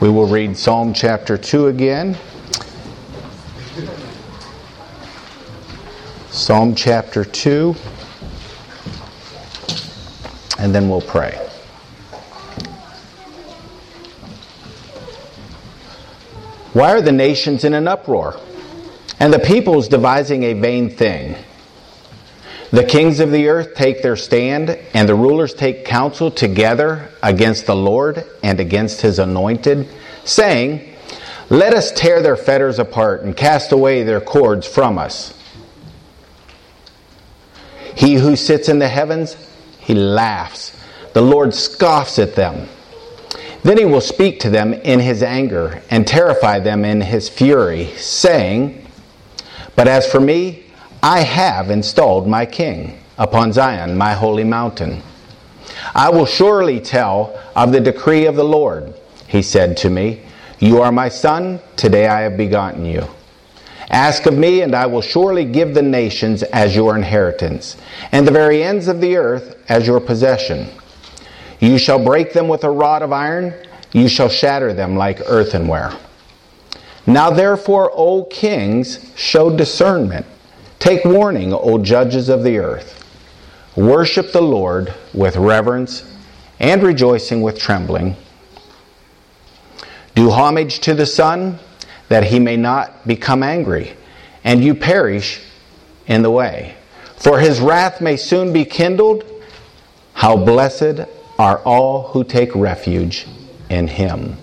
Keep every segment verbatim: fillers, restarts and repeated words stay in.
We will read Psalm chapter two again. Psalm chapter two. And then we'll pray. Why are the nations in an uproar, and the peoples devising a vain thing? The kings of the earth take their stand, and the rulers take counsel together against the Lord and against His anointed, saying, "Let us tear their fetters apart and cast away their cords from us." He who sits in the heavens, He laughs. The Lord scoffs at them. Then He will speak to them in His anger and terrify them in His fury, saying, "But as for me, I have installed my king upon Zion, my holy mountain. I will surely tell of the decree of the Lord. He said to me, 'You are my son, today I have begotten you.' Ask of me, and I will surely give the nations as your inheritance, and the very ends of the earth as your possession. You shall break them with a rod of iron, you shall shatter them like earthenware. Now therefore, O kings, show discernment. Take warning, O judges of the earth. Worship the Lord with reverence and rejoicing with trembling. Do homage to the Son, that He may not become angry, and you perish in the way. For His wrath may soon be kindled. How blessed are all who take refuge in Him."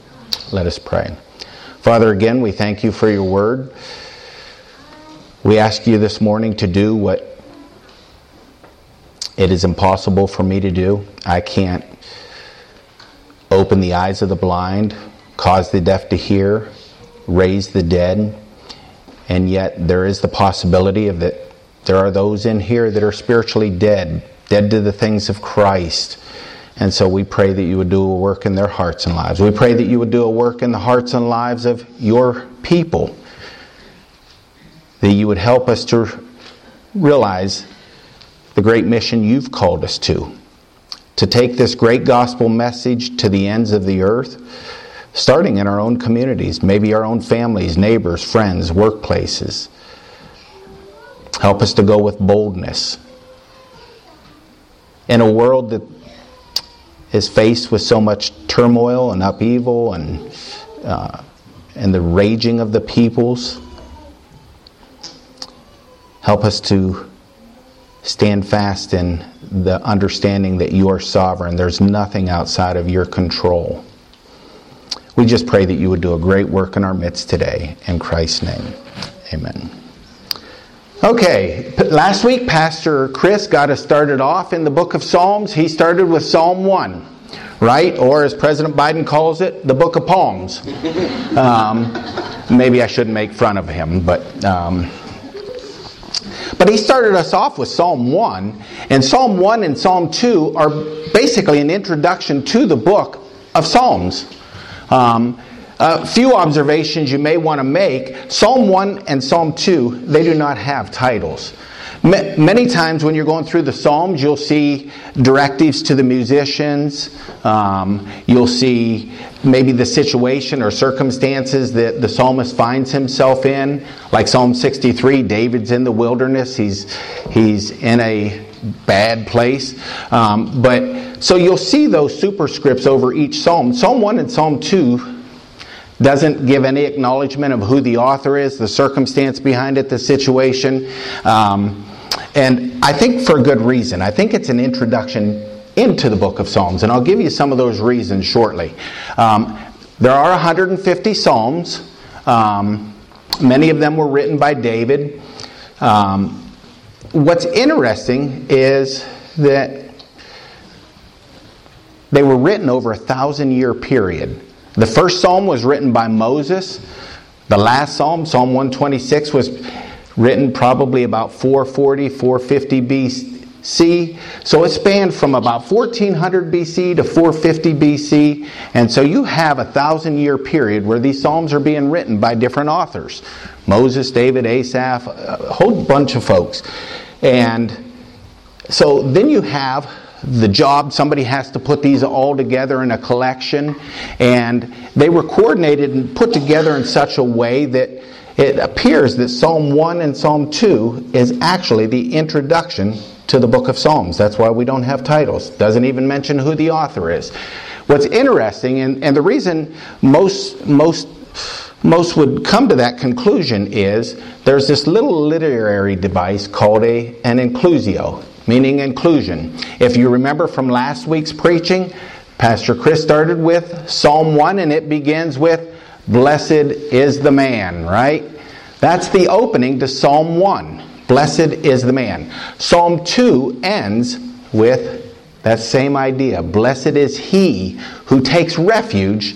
Let us pray. Father, again, we thank You for Your word. We ask You this morning to do what it is impossible for me to do. I can't open the eyes of the blind, cause the deaf to hear, raise the dead, and yet there is the possibility of that there are those in here that are spiritually dead, dead to the things of Christ. And so we pray that You would do a work in their hearts and lives. We pray that You would do a work in the hearts and lives of Your people, that You would help us to realize the great mission You've called us to, to take this great gospel message to the ends of the earth, starting in our own communities, maybe our own families, neighbors, friends, workplaces. Help us to go with boldness in a world that is faced with so much turmoil and upheaval and, uh, and the raging of the peoples. Help us to stand fast in the understanding that You are sovereign. There's nothing outside of Your control. We just pray that You would do a great work in our midst today. In Christ's name, amen. Okay, last week Pastor Chris got us started off in the book of Psalms. He started with Psalm one, right? Or as President Biden calls it, the book of palms. Um, maybe I shouldn't make fun of him, but... Um, But he started us off with Psalm one, and Psalm one and Psalm two are basically an introduction to the book of Psalms. Um, a few observations you may want to make. Psalm one and Psalm two, they do not have titles. M- many times when you're going through the Psalms, you'll see directives to the musicians. Um, you'll see maybe the situation or circumstances that the psalmist finds himself in. Like Psalm sixty-three, David's in the wilderness. He's, he's in a bad place. Um, but so you'll see those superscripts over each psalm. Psalm one and Psalm two doesn't give any acknowledgement of who the author is, the circumstance behind it, the situation. Um, and I think for good reason. I think it's an introduction into the book of Psalms. And I'll give you some of those reasons shortly. Um, there are one hundred fifty Psalms. Um, many of them were written by David. Um, what's interesting is that they were written over a thousand-year period. The first psalm was written by Moses. The last psalm, Psalm one twenty-six, was written probably about four forty, four fifty B C. So it spanned from about fourteen hundred B C to four fifty B C. And so you have a thousand-year period where these psalms are being written by different authors. Moses, David, Asaph, a whole bunch of folks. And so then you have the job. Somebody has to put these all together in a collection. And they were coordinated and put together in such a way that it appears that Psalm one and Psalm two is actually the introduction to the book of Psalms. That's why we don't have titles. Doesn't even mention who the author is. What's interesting, and, and the reason most most most would come to that conclusion is there's this little literary device called a an inclusio, meaning inclusion. If you remember from last week's preaching, Pastor Chris started with Psalm one, and it begins with, "Blessed is the man," right? That's the opening to Psalm one. Blessed is the man. Psalm two ends with that same idea. Blessed is he who takes refuge.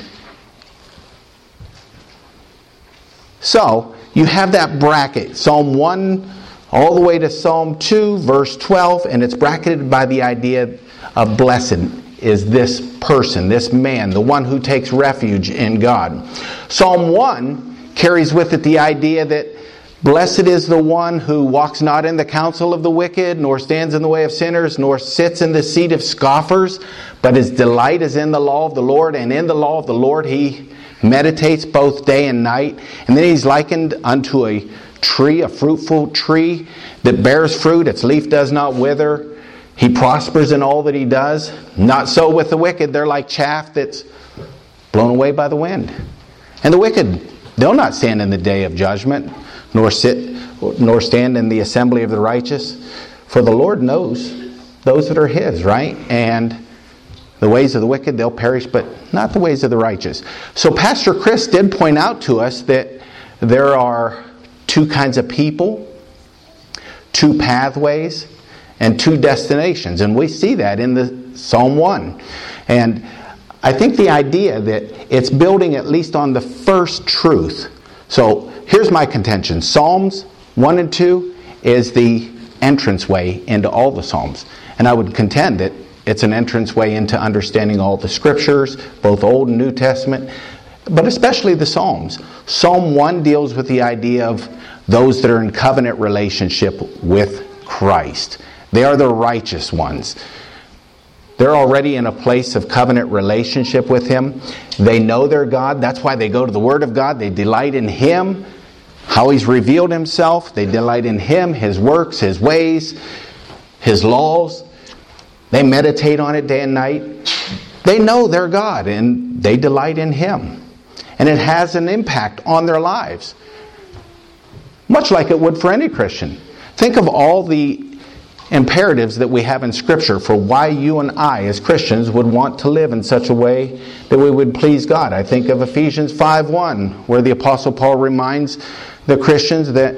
So, you have that bracket. Psalm one all the way to Psalm two, verse twelve, and it's bracketed by the idea of blessed is this person, this man, the one who takes refuge in God. Psalm one carries with it the idea that blessed is the one who walks not in the counsel of the wicked, nor stands in the way of sinners, nor sits in the seat of scoffers, but his delight is in the law of the Lord, and in the law of the Lord he meditates both day and night. And then he's likened unto a tree, a fruitful tree that bears fruit, its leaf does not wither. He prospers in all that he does. Not so with the wicked. They're like chaff that's blown away by the wind. And the wicked, they'll not stand in the day of judgment, nor sit, nor stand in the assembly of the righteous. For the Lord knows those that are his, right? And the ways of the wicked, they'll perish, but not the ways of the righteous. So Pastor Chris did point out to us that there are two kinds of people, two pathways, and two destinations. And we see that in the Psalm one. And I think the idea that it's building at least on the first truth. So here's my contention. Psalms one and two is the entranceway into all the Psalms. And I would contend that it's an entranceway into understanding all the Scriptures, both Old and New Testament, but especially the Psalms. Psalm one deals with the idea of those that are in covenant relationship with Christ. They are the righteous ones. They're already in a place of covenant relationship with Him. They know their God. That's why they go to the Word of God. They delight in Him, how He's revealed Himself. They delight in Him, His works, His ways, His laws. They meditate on it day and night. They know their God and they delight in Him. And it has an impact on their lives, much like it would for any Christian. Think of all the imperatives that we have in Scripture for why you and I as Christians would want to live in such a way that we would please God. I think of Ephesians five one, where the Apostle Paul reminds the Christians that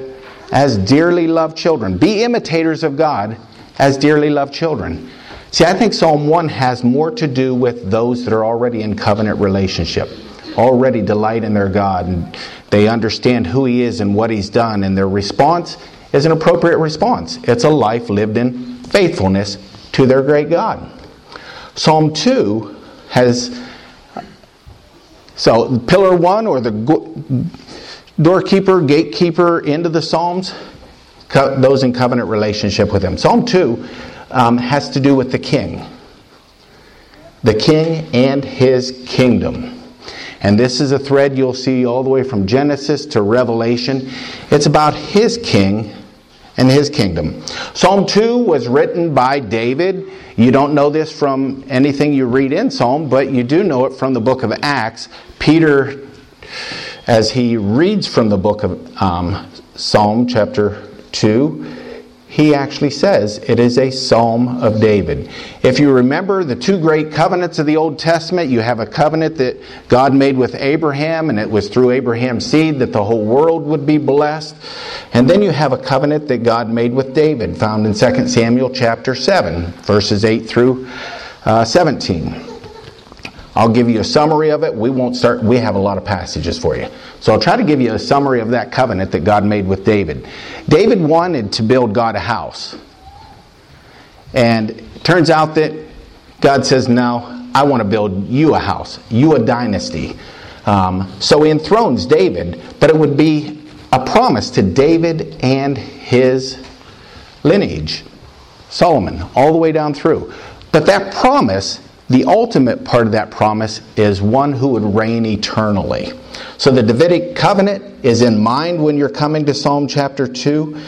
as dearly loved children, be imitators of God as dearly loved children. See, I think Psalm one has more to do with those that are already in covenant relationship, already delight in their God, and they understand who He is and what He's done, and their response is an appropriate response. It's a life lived in faithfulness to their great God. Psalm two has... So, Pillar one, or the doorkeeper, gatekeeper into the Psalms, those in covenant relationship with Him. Psalm two... Um, has to do with the king. The king and his kingdom. And this is a thread you'll see all the way from Genesis to Revelation. It's about his king and his kingdom. Psalm two was written by David. You don't know this from anything you read in Psalm, but you do know it from the book of Acts. Peter, as he reads from the book of um, Psalm chapter two, he actually says it is a psalm of David. If you remember the two great covenants of the Old Testament, you have a covenant that God made with Abraham, and it was through Abraham's seed that the whole world would be blessed. And then you have a covenant that God made with David, found in Second Samuel chapter seven, verses eight through uh, seventeen. I'll give you a summary of it. We won't start, we have a lot of passages for you. So I'll try to give you a summary of that covenant that God made with David. David wanted to build God a house. And it turns out that God says, no, I want to build you a house, you a dynasty. Um, so he enthrones David, but it would be a promise to David and his lineage, Solomon, all the way down through. But that promise, the ultimate part of that promise, is one who would reign eternally. So the Davidic covenant is in mind when you're coming to Psalm chapter two.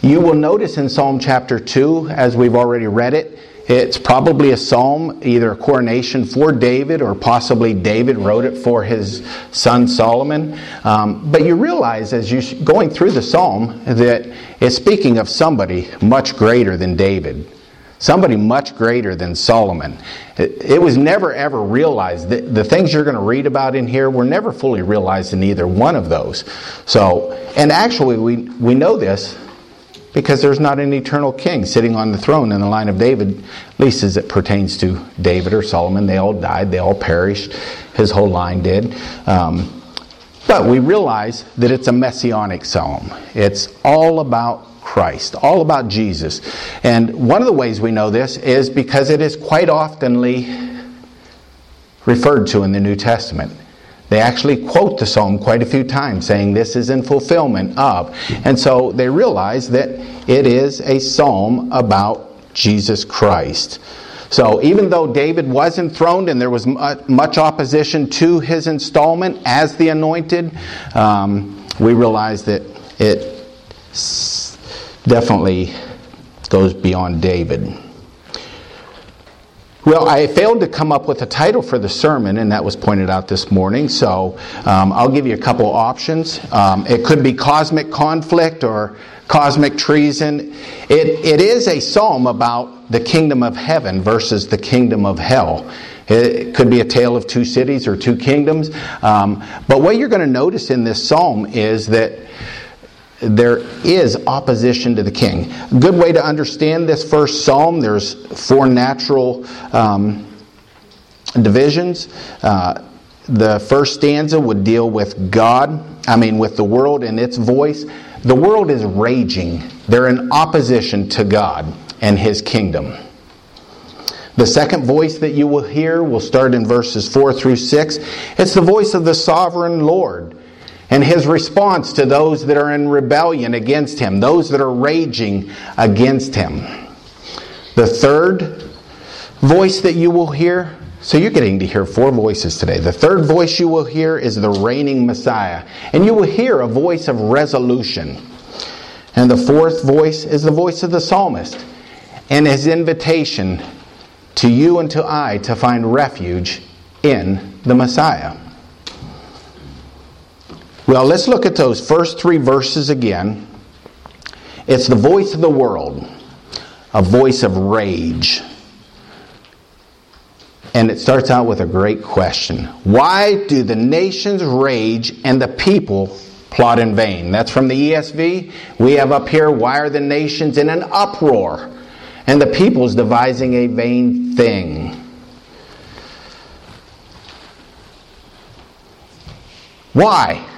You will notice in Psalm chapter two, as we've already read it, it's probably a psalm, either a coronation for David, or possibly David wrote it for his son Solomon. Um, but you realize as you're going through the psalm that it's speaking of somebody much greater than David. Somebody much greater than Solomon. It, it was never ever realized. The, the things you're going to read about in here were never fully realized in either one of those. So, and actually we, we know this because there's not an eternal king sitting on the throne in the line of David, at least as it pertains to David or Solomon. They all died. They all perished. His whole line did. Um, but we realize that it's a messianic psalm. It's all about Christ, all about Jesus. And one of the ways we know this is because it is quite oftenly referred to in the New Testament. They actually quote the psalm quite a few times, saying this is in fulfillment of. And so they realize that it is a psalm about Jesus Christ. So even though David was enthroned and there was much opposition to his installment as the anointed, um, we realize that it definitely goes beyond David. Well, I failed to come up with a title for the sermon, and that was pointed out this morning, so um, I'll give you a couple options. Um, it could be cosmic conflict or cosmic treason. It It is a psalm about the kingdom of heaven versus the kingdom of hell. It could be a tale of two cities or two kingdoms. Um, but what you're going to notice in this psalm is that there is opposition to the king. A good way to understand this first psalm, there's four natural um, divisions. Uh, the first stanza would deal with God, I mean with the world and its voice. The world is raging. They're in opposition to God and his kingdom. The second voice that you will hear will start in verses four through six. It's the voice of the sovereign Lord, and his response to those that are in rebellion against him, those that are raging against him. The third voice that you will hear, so you're getting to hear four voices today. The third voice you will hear is the reigning Messiah. And you will hear a voice of resolution. And the fourth voice is the voice of the psalmist and his invitation to you and to I to find refuge in the Messiah. Well, let's look at those first three verses again. It's the voice of the world, a voice of rage. And it starts out with a great question. Why do the nations rage and the people plot in vain? That's from the E S V. We have up here, why are the nations in an uproar and the peoples devising a vain thing? Why?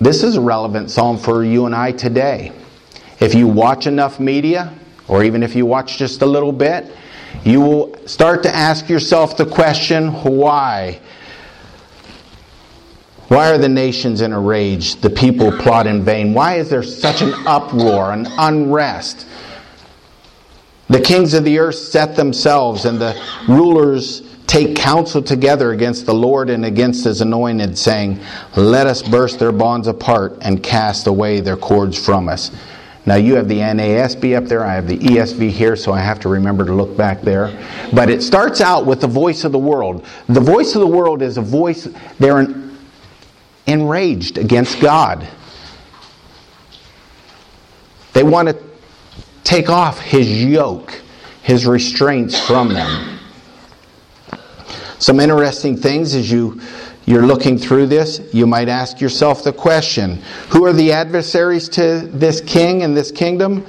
This is a relevant psalm for you and I today. If you watch enough media, or even if you watch just a little bit, you will start to ask yourself the question, why? Why are the nations in a rage? The people plot in vain. Why is there such an uproar, an unrest? The kings of the earth set themselves, and the rulers take counsel together against the Lord and against his anointed, saying, let us burst their bonds apart and cast away their cords from us. Now you have the N A S B up there, I have the E S V here, so I have to remember to look back there. But it starts out with the voice of the world. The voice of the world is a voice, they're en- enraged against God. They want to take off his yoke, his restraints from them. Some interesting things as you, you're looking through this. You might ask yourself the question, who are the adversaries to this king and this kingdom?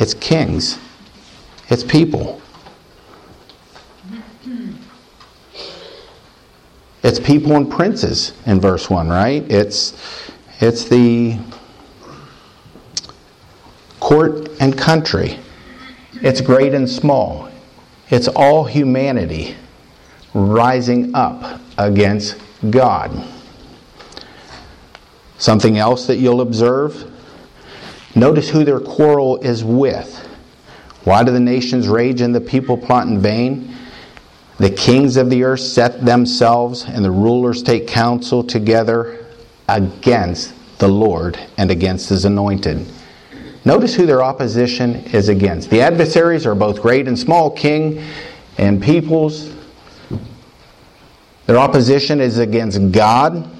It's kings. It's people. It's people and princes in verse one, right? It's, it's the court and country. It's great and small. It's all humanity rising up against God. Something else that you'll observe, notice who their quarrel is with. Why do the nations rage and the people plot in vain? The kings of the earth set themselves and the rulers take counsel together against the Lord and against His anointed. Notice who their opposition is against. The adversaries are both great and small, king and peoples. Their opposition is against God.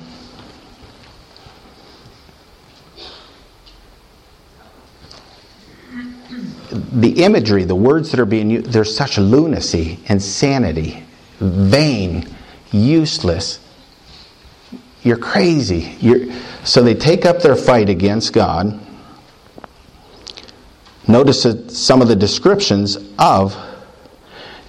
The imagery, the words that are being used, there's such lunacy, insanity, vain, useless. You're crazy. You're... So they take up their fight against God. Notice some of the descriptions of,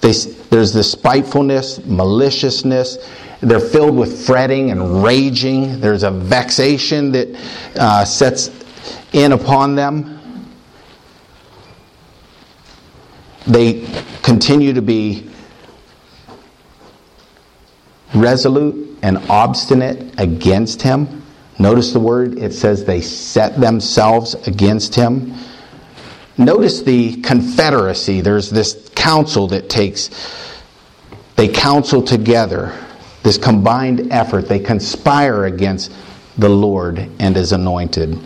they, there's this spitefulness, maliciousness. They're filled with fretting and raging. There's a vexation that uh, sets in upon them. They continue to be resolute and obstinate against Him. Notice the word, it says they set themselves against Him. Notice the confederacy. There's this council that takes, they counsel together, this combined effort. They conspire against the Lord and His anointed.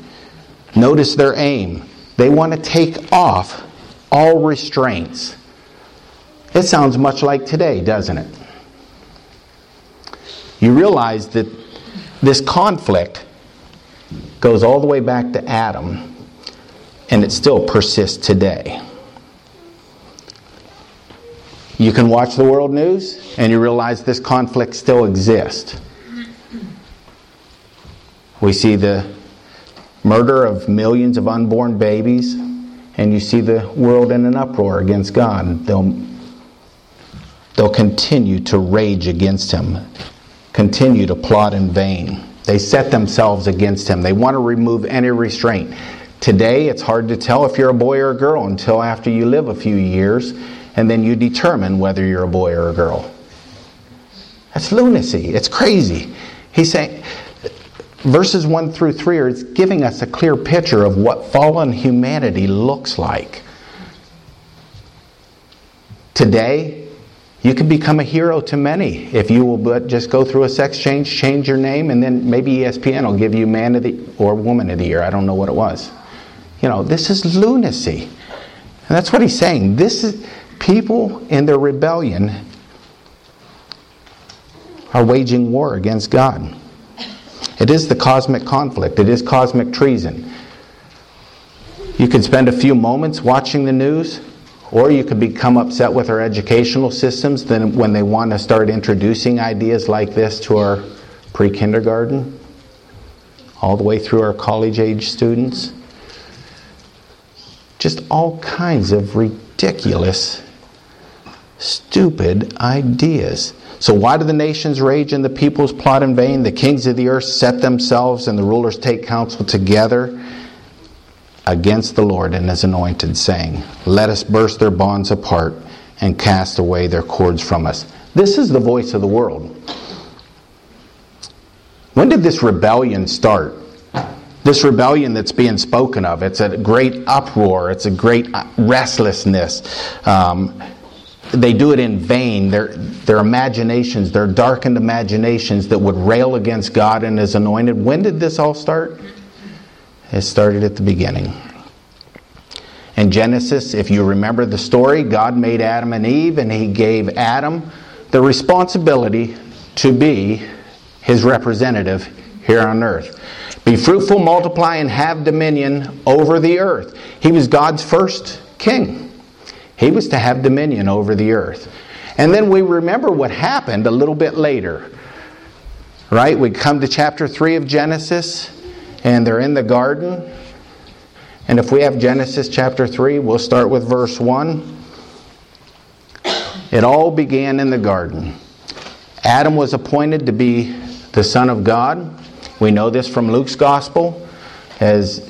Notice their aim. They want to take off all restraints. It sounds much like today, doesn't it? You realize that this conflict goes all the way back to Adam, and it still persists today. You can watch the world news, and you realize this conflict still exists. We see the murder of millions of unborn babies, and you see the world in an uproar against God. They'll, they'll continue to rage against Him, continue to plot in vain. They set themselves against Him. They want to remove any restraint. Today, it's hard to tell if you're a boy or a girl until after you live a few years, and then you determine whether you're a boy or a girl. That's lunacy. It's crazy. He's saying... Verses one through three are giving us a clear picture of what fallen humanity looks like. Today, you can become a hero to many if you will but just go through a sex change, change your name, and then maybe E S P N will give you man of the or woman of the year. I don't know what it was. You know, this is lunacy. And that's what he's saying. This is people in their rebellion are waging war against God. It is the cosmic conflict. It is cosmic treason. You could spend a few moments watching the news, or you could become upset with our educational systems then when they want to start introducing ideas like this to our pre-kindergarten, all the way through our college-age students. Just all kinds of ridiculous, stupid ideas. So why do the nations rage and the peoples plot in vain? The kings of the earth set themselves and the rulers take counsel together against the Lord and His anointed, saying, let us burst their bonds apart and cast away their cords from us. This is the voice of the world. When did this rebellion start? This rebellion that's being spoken of. It's a great uproar. It's a great restlessness. Um... They do it in vain. Their, their imaginations, their darkened imaginations that would rail against God and His anointed. When did this all start? It started at the beginning. In Genesis, if you remember the story, God made Adam and Eve, and He gave Adam the responsibility to be His representative here on earth. Be fruitful, multiply, and have dominion over the earth. He was God's first king. He was to have dominion over the earth. And then we remember what happened a little bit later. Right? We come to chapter three of Genesis, and they're in the garden. And if we have Genesis chapter three, we'll start with verse one. It all began in the garden. Adam was appointed to be the Son of God. We know this from Luke's Gospel, as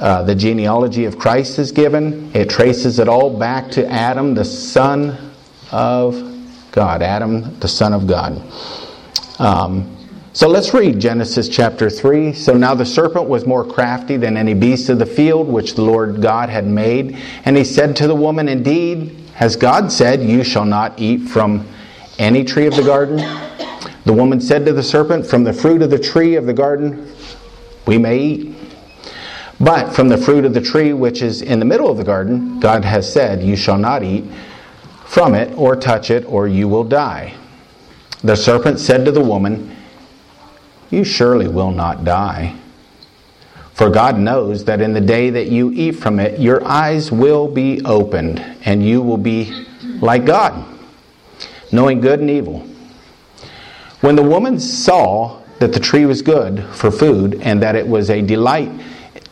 Uh, the genealogy of Christ is given. It traces it all back to Adam, the son of God. Adam, the son of God. Um, So let's read Genesis chapter three. So now the serpent was more crafty than any beast of the field which the Lord God had made. And he said to the woman, "Indeed, has God said, you shall not eat from any tree of the garden?" The woman said to the serpent, "From the fruit of the tree of the garden we may eat. But from the fruit of the tree which is in the middle of the garden, God has said, you shall not eat from it or touch it, or you will die." The serpent said to the woman, "You surely will not die. For God knows that in the day that you eat from it, your eyes will be opened, and you will be like God, knowing good and evil." When the woman saw that the tree was good for food, and that it was a delight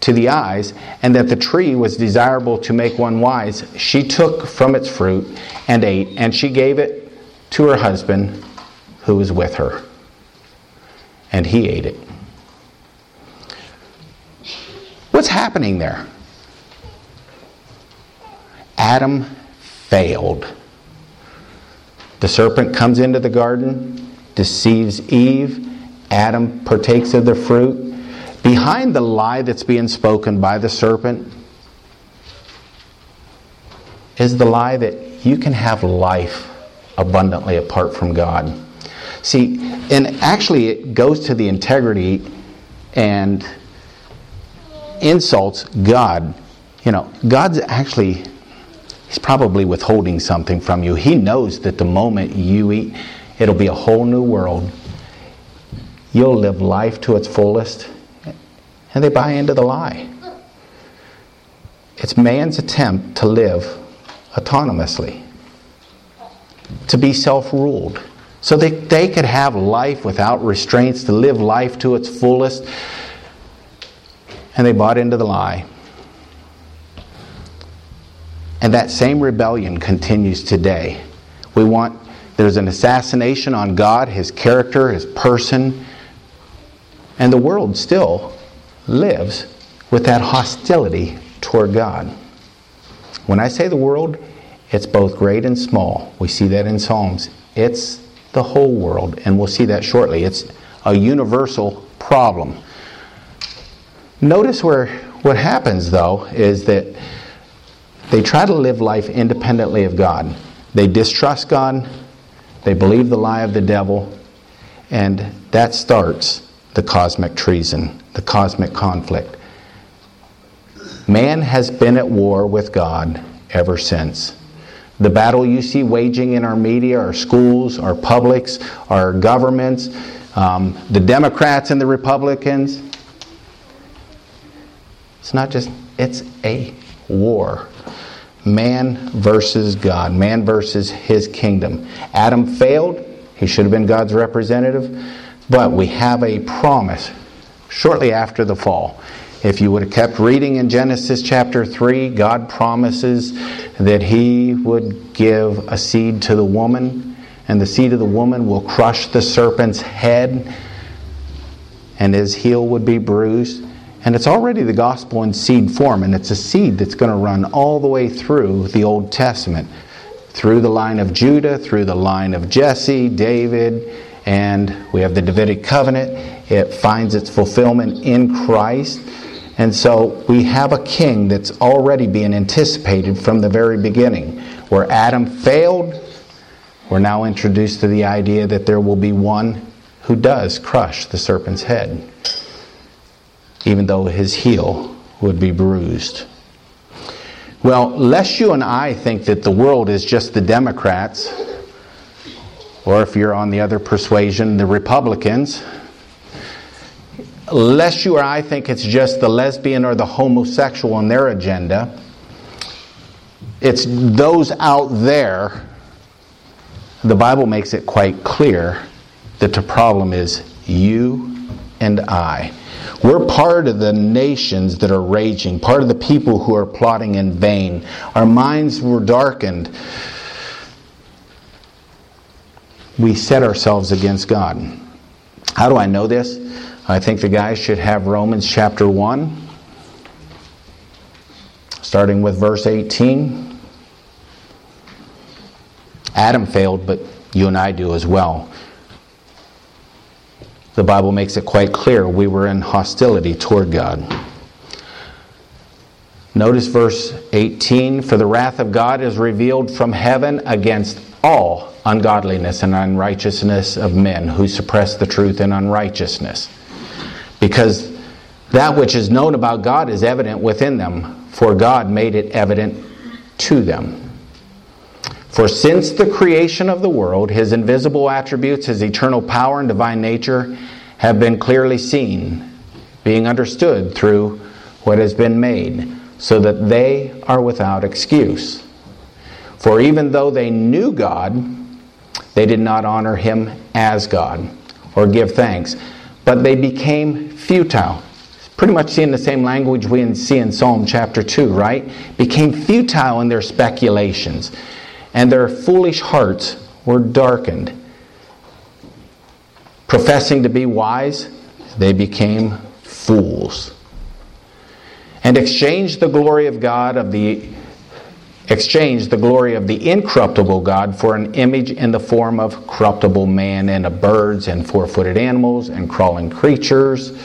to the eyes, and that the tree was desirable to make one wise, she took from its fruit and ate, and she gave it to her husband who was with her. And he ate it. What's happening there? Adam failed. The serpent comes into the garden, deceives Eve. Adam partakes of the fruit. Behind the lie that's being spoken by the serpent is the lie that you can have life abundantly apart from God. See, and actually it goes to the integrity and insults God. You know, God's actually, He's probably withholding something from you. He knows that the moment you eat, it'll be a whole new world. You'll live life to its fullest. And they buy into the lie. It's man's attempt to live autonomously, to be self-ruled, so that they could have life without restraints, to live life to its fullest. And they bought into the lie. And that same rebellion continues today. We want, there's an assassination on God, His character, His person. And the world still lives with that hostility toward God. When I say the world, it's both great and small. We see that in Psalms. It's the whole world, and we'll see that shortly. It's a universal problem. Notice where what happens, though, is that they try to live life independently of God. They distrust God. They believe the lie of the devil. And that starts the cosmic treason, the cosmic conflict. Man has been at war with God ever since. The battle you see waging in our media, our schools, our publics, our governments, um, the Democrats and the Republicans. It's not just, it's a war. Man versus God. Man versus His kingdom. Adam failed. He should have been God's representative. But we have a promise shortly after the fall. If you would have kept reading in Genesis chapter three, God promises that He would give a seed to the woman, and the seed of the woman will crush the serpent's head, and his heel would be bruised. And it's already the gospel in seed form, and it's a seed that's going to run all the way through the Old Testament, through the line of Judah, through the line of Jesse, David, and we have the Davidic covenant. It finds its fulfillment in Christ. And so we have a king that's already being anticipated from the very beginning. Where Adam failed, we're now introduced to the idea that there will be one who does crush the serpent's head, even though his heel would be bruised. Well, lest you and I think that the world is just the Democrats, or if you're on the other persuasion, the Republicans. Lest you or I think it's just the lesbian or the homosexual on their agenda. It's those out there. The Bible makes it quite clear that the problem is you and I. We're part of the nations that are raging, part of the people who are plotting in vain. Our minds were darkened. We set ourselves against God. How do I know this? I think the guys should have Romans chapter one, starting with verse eighteen. Adam failed, but you and I do as well. The Bible makes it quite clear we were in hostility toward God. Notice verse eighteen, for the wrath of God is revealed from heaven against all ungodliness and unrighteousness of men who suppress the truth in unrighteousness. Because that which is known about God is evident within them, for God made it evident to them. For since the creation of the world, his invisible attributes, his eternal power and divine nature have been clearly seen, being understood through what has been made, so that they are without excuse. For even though they knew God, they did not honor him as God or give thanks, but they became futile. Pretty much seeing the same language we see in Psalm chapter two, right? Became futile in their speculations, and their foolish hearts were darkened. Professing to be wise, they became fools, and exchanged the glory of God of the exchanged the glory of the incorruptible God for an image in the form of corruptible man and of birds and four-footed animals and crawling creatures.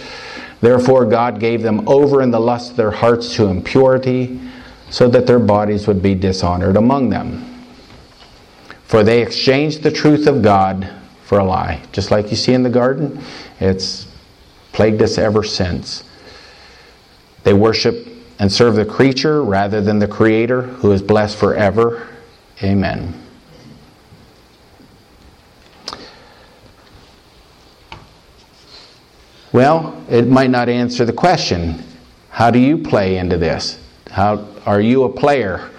Therefore God gave them over in the lust of their hearts to impurity, so that their bodies would be dishonored among them. For they exchanged the truth of God for a lie. Just like you see in the garden, it's plagued us ever since. They worship and serve the creature rather than the Creator, who is blessed forever. Amen. Well, it might not answer the question, how do you play into this? How are you a player?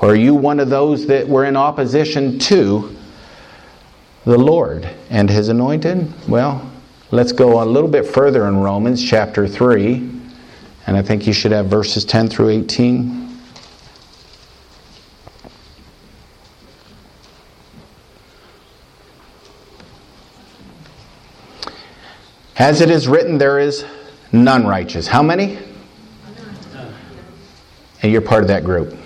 Or are you one of those that were in opposition to the Lord and His anointed? Well, let's go a little bit further in Romans chapter three. And I think you should have verses ten through eighteen. As it is written, there is none righteous. How many? None. And you're part of that group.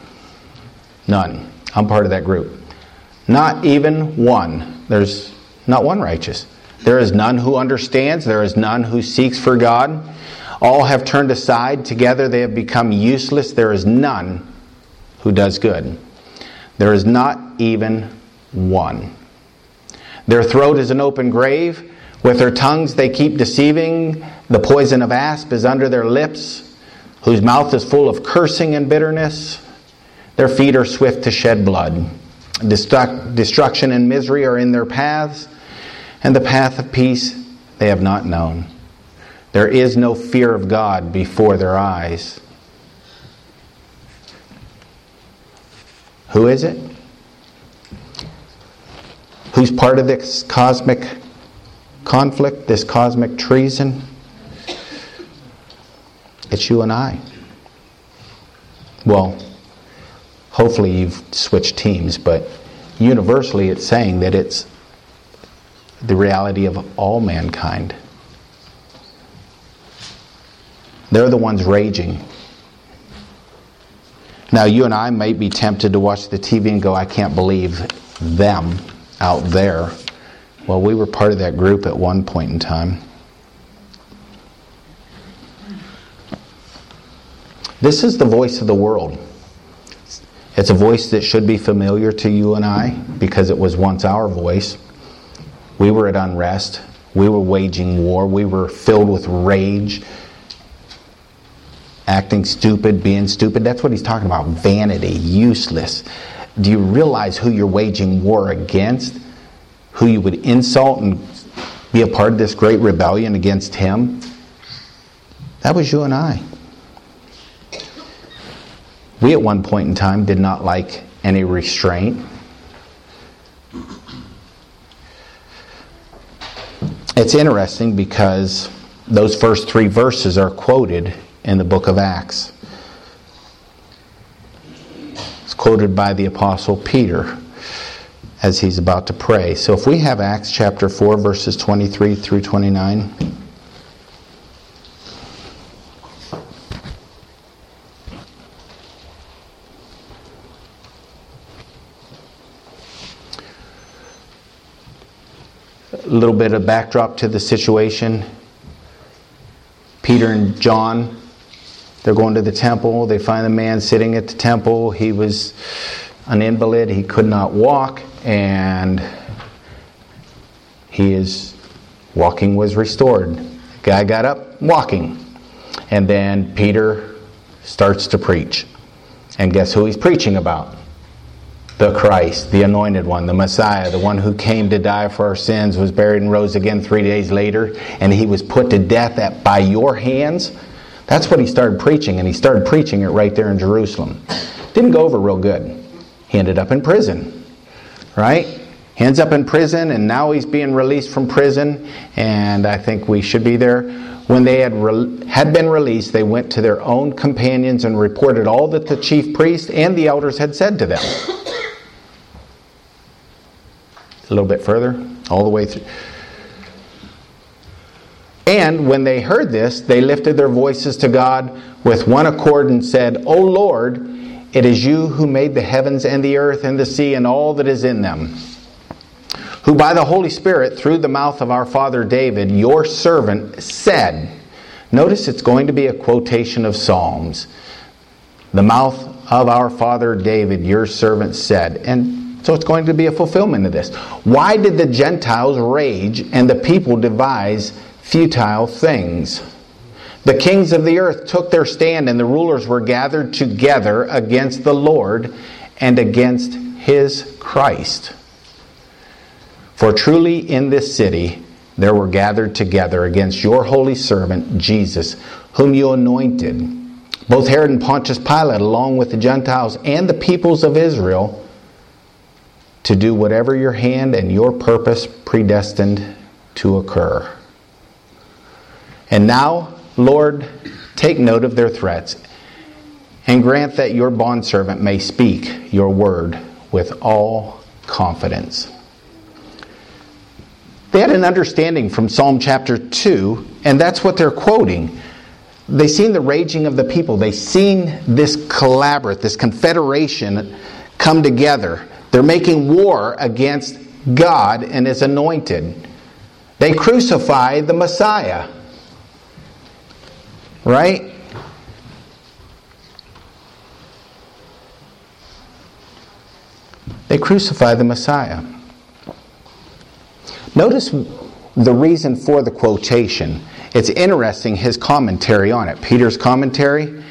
None. I'm part of that group. Not even one. There's not one righteous. There is none who understands. There is none who seeks for God. All have turned aside. Together they have become useless. There is none who does good. There is not even one. Their throat is an open grave. With their tongues they keep deceiving. The poison of asp is under their lips, whose mouth is full of cursing and bitterness. Their feet are swift to shed blood. Destruct, destruction and misery are in their paths, and the path of peace they have not known. There is no fear of God before their eyes. Who is it? Who's part of this cosmic conflict, this cosmic treason? It's you and I. Well, hopefully you've switched teams, but universally it's saying that it's the reality of all mankind. They're the ones raging. Now, you and I might be tempted to watch the T V and go, I can't believe them out there. Well, we were part of that group at one point in time. This is the voice of the world. It's a voice that should be familiar to you and I, because it was once our voice. We were at unrest. We were waging war. We were filled with rage. Acting stupid, being stupid. That's what he's talking about. Vanity, useless. Do you realize who you're waging war against? Who you would insult and be a part of this great rebellion against him? That was you and I. We at one point in time did not like any restraint. It's interesting because those first three verses are quoted in the book of Acts. It's quoted by the Apostle Peter as he's about to pray. So if we have Acts chapter four, verses twenty-three through twenty-nine. a little bit of backdrop to the situation. Peter and John, they're going to the temple. They find the man sitting at the temple. He was an invalid. He could not walk. And he is walking was restored. Guy got up walking. And then Peter starts to preach. And guess who he's preaching about? The Christ, the anointed one, the Messiah, the one who came to die for our sins, was buried and rose again three days later, and he was put to death at, by your hands. That's what he started preaching, and he started preaching it right there in Jerusalem. Didn't go over real good. He ended up in prison, right? He ends up in prison, and now he's being released from prison, and I think we should be there. When they had re- had been released, they went to their own companions and reported all that the chief priests and the elders had said to them. A little bit further, all the way through. And when they heard this, they lifted their voices to God with one accord and said, O Lord, it is you who made the heavens and the earth and the sea and all that is in them, who by the Holy Spirit, through the mouth of our father David, your servant, said. Notice it's going to be a quotation of Psalms. The mouth of our father David, your servant, said. And so it's going to be a fulfillment of this. Why did the Gentiles rage and the people devise futile things? The kings of the earth took their stand, and the rulers were gathered together against the Lord and against his Christ. For truly in this city there were gathered together against your holy servant Jesus, whom you anointed, both Herod and Pontius Pilate, along with the Gentiles and the peoples of Israel, to do whatever your hand and your purpose predestined to occur. And now, Lord, take note of their threats, and grant that your bondservant may speak your word with all confidence. They had an understanding from Psalm chapter two, and that's what they're quoting. They seen the raging of the people. They seen this collaborate, this confederation come together. They're making war against God and his anointed. They crucify the Messiah. Right? They crucify the Messiah. Notice the reason for the quotation. It's interesting, his commentary on it. Peter's commentary.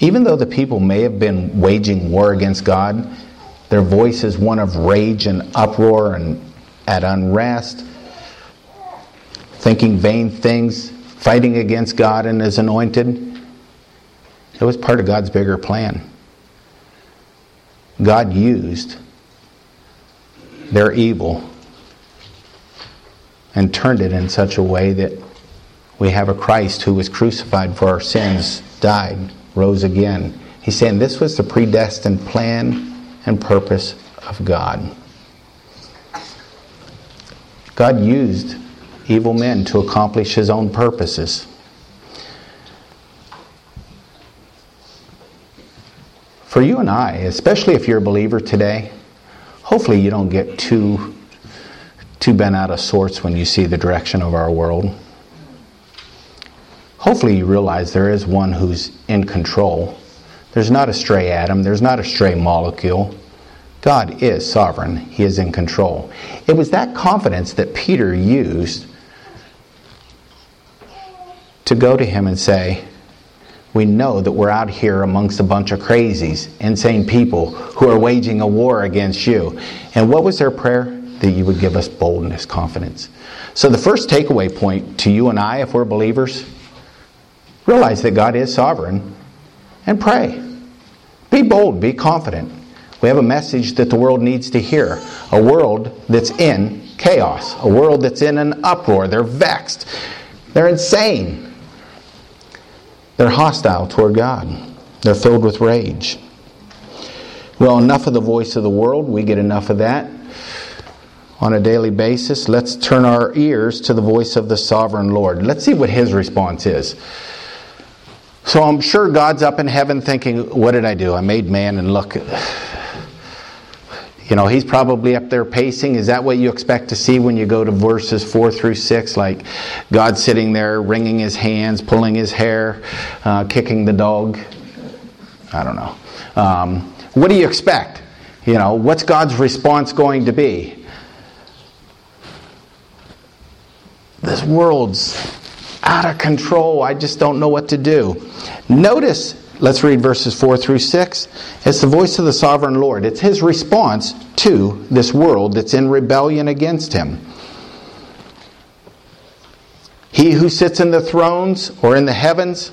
Even though the people may have been waging war against God, their voice is one of rage and uproar and at unrest, thinking vain things, fighting against God and his anointed. It was part of God's bigger plan. God used their evil and turned it in such a way that we have a Christ who was crucified for our sins, died, rose again. He's saying this was the predestined plan and purpose of God. God used evil men to accomplish his own purposes. For you and I, especially if you're a believer today, hopefully you don't get too, too bent out of sorts when you see the direction of our world. Hopefully you realize there is one who's in control. There's not a stray atom. There's not a stray molecule. God is sovereign. He is in control. It was that confidence that Peter used to go to him and say, we know that we're out here amongst a bunch of crazies, insane people who are waging a war against you. And what was their prayer? That you would give us boldness, confidence. So the first takeaway point to you and I, if we're believers, realize that God is sovereign and pray. Be bold, be confident. We have a message that the world needs to hear. A world that's in chaos. A world that's in an uproar. They're vexed. They're insane. They're hostile toward God. They're filled with rage. Well, enough of the voice of the world. We get enough of that on a daily basis. Let's turn our ears to the voice of the sovereign Lord. Let's see what his response is. So I'm sure God's up in heaven thinking, what did I do? I made man and look, You know, he's probably up there pacing. Is that what you expect to see when you go to verses four through six? Like God sitting there, wringing his hands, pulling his hair, uh, kicking the dog? I don't know. Um, what do you expect? You know, what's God's response going to be? This world's out of control. I just don't know what to do. Notice, let's read verses four through six. It's the voice of the sovereign Lord. It's his response to this world that's in rebellion against him. He who sits in the thrones or in the heavens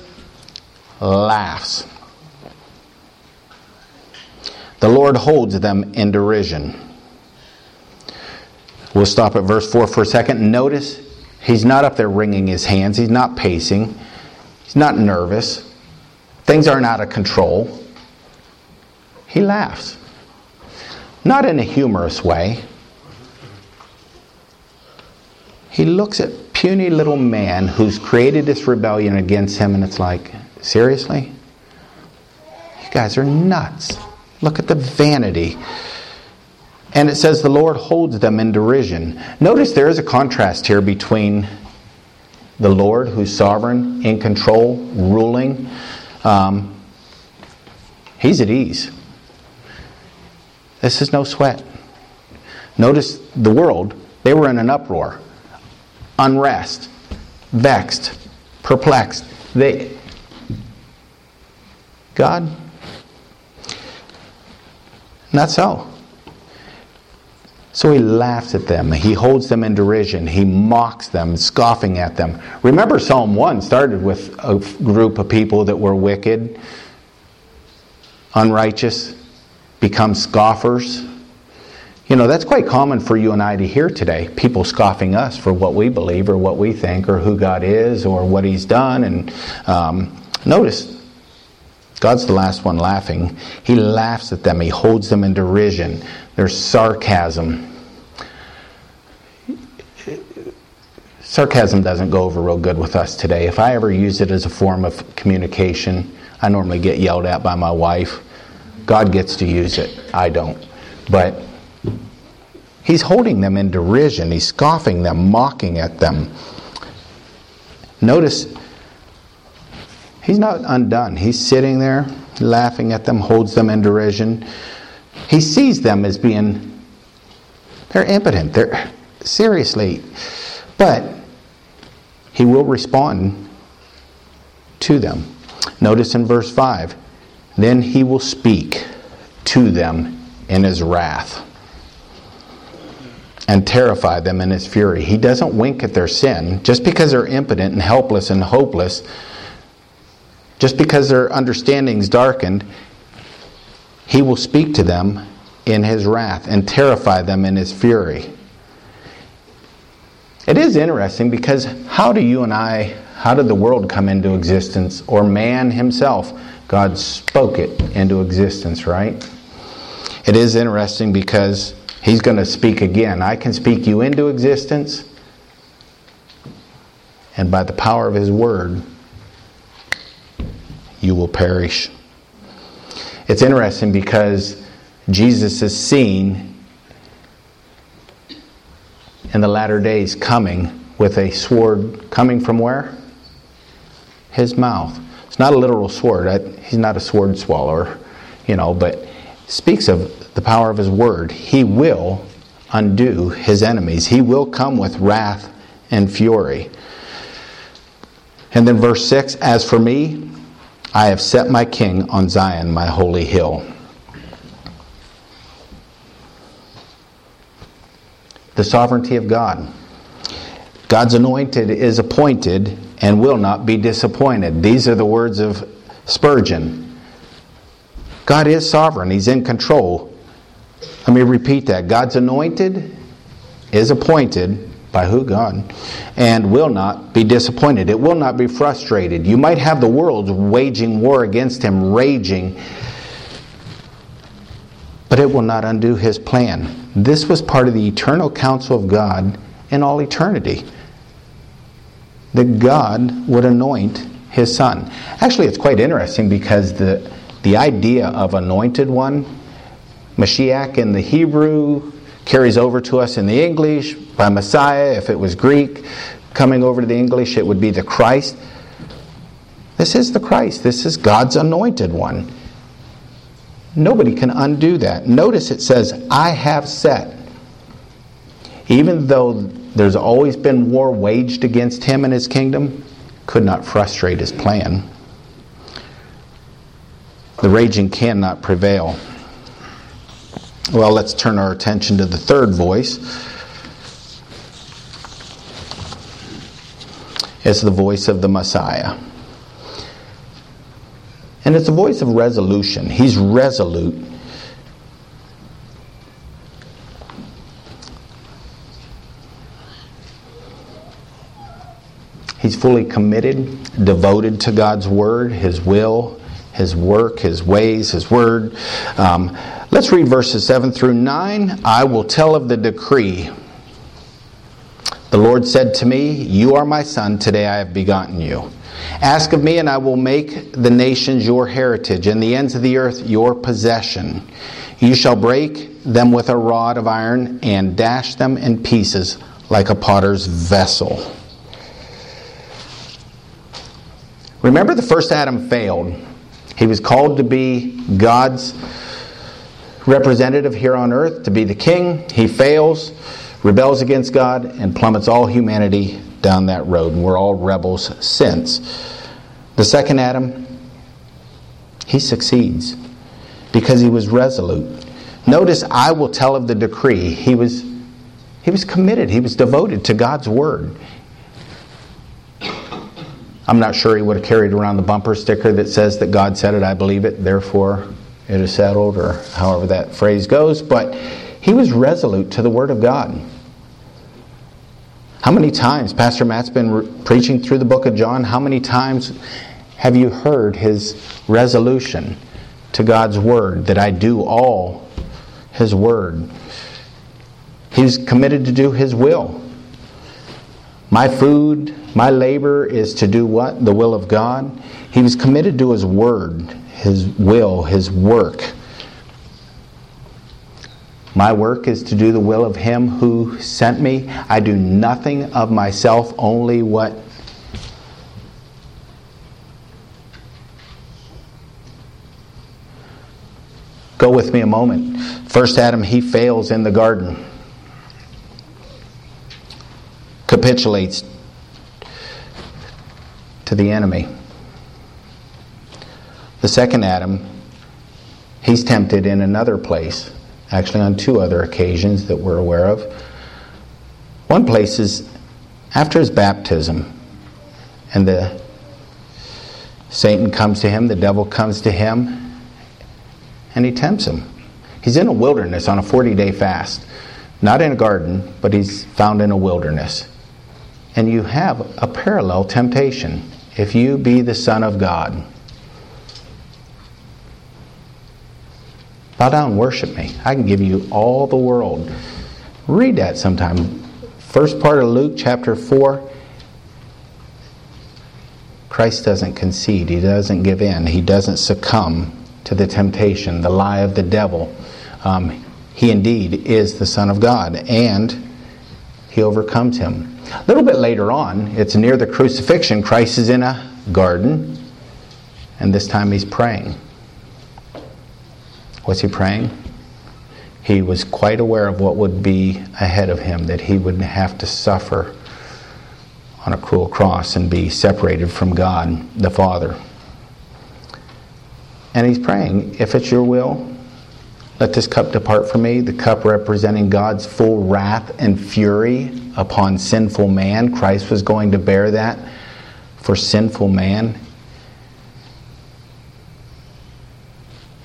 laughs. The Lord holds them in derision. We'll stop at verse four for a second. Notice he's not up there wringing his hands. He's not pacing. He's not nervous. Things aren't out of control. He laughs. Not in a humorous way. He looks at puny little man who's created this rebellion against him, and it's like, seriously? You guys are nuts. Look at the vanity. And it says the Lord holds them in derision. Notice there is a contrast here between the Lord, who's sovereign, in control, ruling. Um, he's at ease. This is no sweat. Notice the world, they were in an uproar, unrest, vexed, perplexed. They, God, not so. So he laughs at them. He holds them in derision. He mocks them, scoffing at them. Remember, Psalm one started with a group of people that were wicked, unrighteous, become scoffers. You know, that's quite common for you and I to hear today. People scoffing us for what we believe or what we think or who God is or what he's done. And um, notice, God's the last one laughing. He laughs at them. He holds them in derision. There's sarcasm. Sarcasm doesn't go over real good with us today. If I ever use it as a form of communication, I normally get yelled at by my wife. God gets to use it. I don't. But he's holding them in derision. He's scoffing them, mocking at them. Notice, he's not undone. He's sitting there, laughing at them, holds them in derision. He sees them as being, they're impotent. They're, seriously. But he will respond to them. Notice in verse five, then he will speak to them in his wrath and terrify them in his fury. He doesn't wink at their sin. Just because they're impotent and helpless and hopeless, just because their understanding's darkened, he will speak to them in his wrath and terrify them in his fury. It is interesting because how do you and I, how did the world come into existence? Or man himself? God spoke it into existence, right? It is interesting because he's going to speak again. I can speak you into existence, and by the power of his word, you will perish. It's interesting because Jesus is seen in the latter days coming with a sword coming from where? His mouth. It's not a literal sword. I, he's not a sword swallower, you know, but speaks of the power of his word. He will undo his enemies. He will come with wrath and fury. And then verse six, as for me, I have set my king on Zion, my holy hill. The sovereignty of God. God's anointed is appointed and will not be disappointed. These are the words of Spurgeon. God is sovereign. He's in control. Let me repeat that. God's anointed is appointed by who? God. And will not be disappointed. It will not be frustrated. You might have the world waging war against him, raging, but it will not undo his plan. This was part of the eternal counsel of God in all eternity, that God would anoint his son. Actually, it's quite interesting because the, the idea of anointed one Mashiach in the Hebrew carries over to us in the English by Messiah. If it was Greek coming over to the English, it would be the Christ. This is the Christ. This is God's anointed one. Nobody can undo that. Notice it says, I have set. Even though there's always been war waged against him and his kingdom, could not frustrate his plan. The raging cannot prevail. Well, let's turn our attention to the third voice. It's the voice of the Messiah. And it's a voice of resolution. He's resolute. He's fully committed, devoted to God's word, his will, his work, his ways, his word. Um, let's read verses seven through nine. I will tell of the decree. The Lord said to me, you are my son, today I have begotten you. Ask of me, and I will make the nations your heritage, and the ends of the earth your possession. You shall break them with a rod of iron, and dash them in pieces like a potter's vessel. Remember, the first Adam failed. He was called to be God's representative here on earth, to be the king. He fails, rebels against God, and plummets all humanity down that road. And we're all rebels since. The second Adam, he succeeds because he was resolute. Notice, I will tell of the decree. He was, he was committed. He was devoted to God's word. I'm not sure he would have carried around the bumper sticker that says that God said it, I believe it, therefore it is settled, or however that phrase goes. But he was resolute to the word of God. How many times, Pastor Matt's been re- preaching through the book of John, how many times have you heard his resolution to God's word, that I do all his word? He's committed to do his will. My food, my labor is to do what? The will of God. He was committed to his word, his will, his work. My work is to do the will of him who sent me. I do nothing of myself, only what Go with me a moment. First Adam, he fails in the garden. Capitulates to the enemy. The second Adam, he's tempted in another place, actually on two other occasions that we're aware of. One place is after his baptism, and the Satan comes to him, the devil comes to him, and he tempts him. He's in a wilderness on a forty-day fast. Not in a garden, but he's found in a wilderness. And you have a parallel temptation. If you be the Son of God, bow down and worship me. I can give you all the world. Read that sometime. First part of Luke chapter four. Christ doesn't concede. He doesn't give in. He doesn't succumb to the temptation, the lie of the devil. Um, he indeed is the Son of God. And he overcomes him. A little bit later on, it's near the crucifixion, Christ is in a garden, and this time he's praying. What's he praying? He was quite aware of what would be ahead of him, that he would have to suffer on a cruel cross and be separated from God the Father. And he's praying, if it's your will, let this cup depart from me, the cup representing God's full wrath and fury upon sinful man. Christ was going to bear that for sinful man.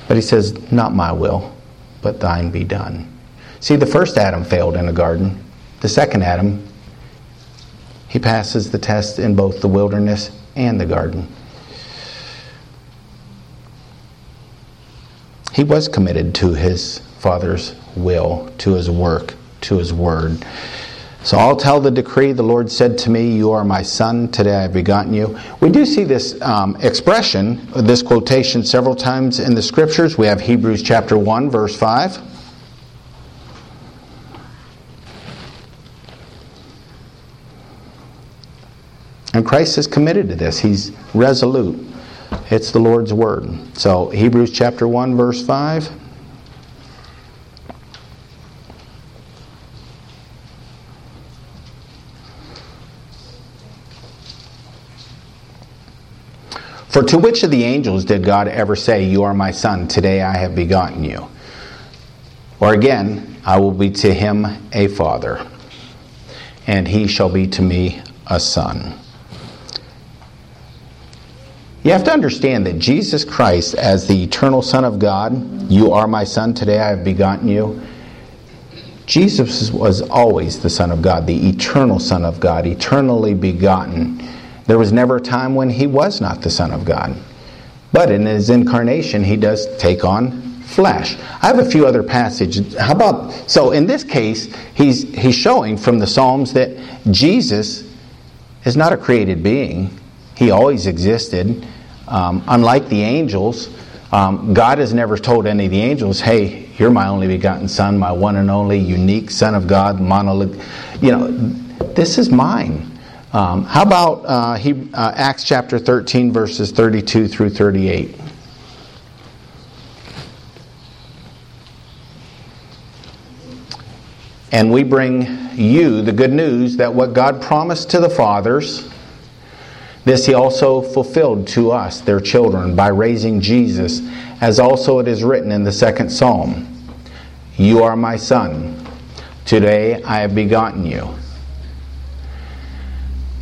But he says, not my will, but thine be done. See, the first Adam failed in the garden. The second Adam, he passes the test in both the wilderness and the garden. He was committed to his Father's will, to his work, to his word. So I'll tell the decree, the Lord said to me, you are my son, today I have begotten you. We do see this um, expression, this quotation several times in the scriptures. We have Hebrews chapter one, verse five. And Christ is committed to this. He's resolute. It's the Lord's word. So Hebrews chapter one, verse five. For to which of the angels did God ever say, you are my son, today I have begotten you? Or again, I will be to him a father, and he shall be to me a son. You have to understand that Jesus Christ, as the eternal Son of God, you are my son, today I have begotten you. Jesus was always the Son of God, the eternal Son of God, eternally begotten. There was never a time when he was not the Son of God. But in his incarnation, he does take on flesh. I have a few other passages. How about, so in this case, he's he's showing from the Psalms that Jesus is not a created being. He always existed. Um, unlike the angels, um, God has never told any of the angels, hey, you're my only begotten son, my one and only unique Son of God, monolith. You know, this is mine. Um, how about uh, he, uh, Acts chapter thirteen, verses thirty-two through thirty-eight? And we bring you the good news that what God promised to the fathers, this he also fulfilled to us, their children, by raising Jesus, as also it is written in the second psalm, you are my son, today I have begotten you.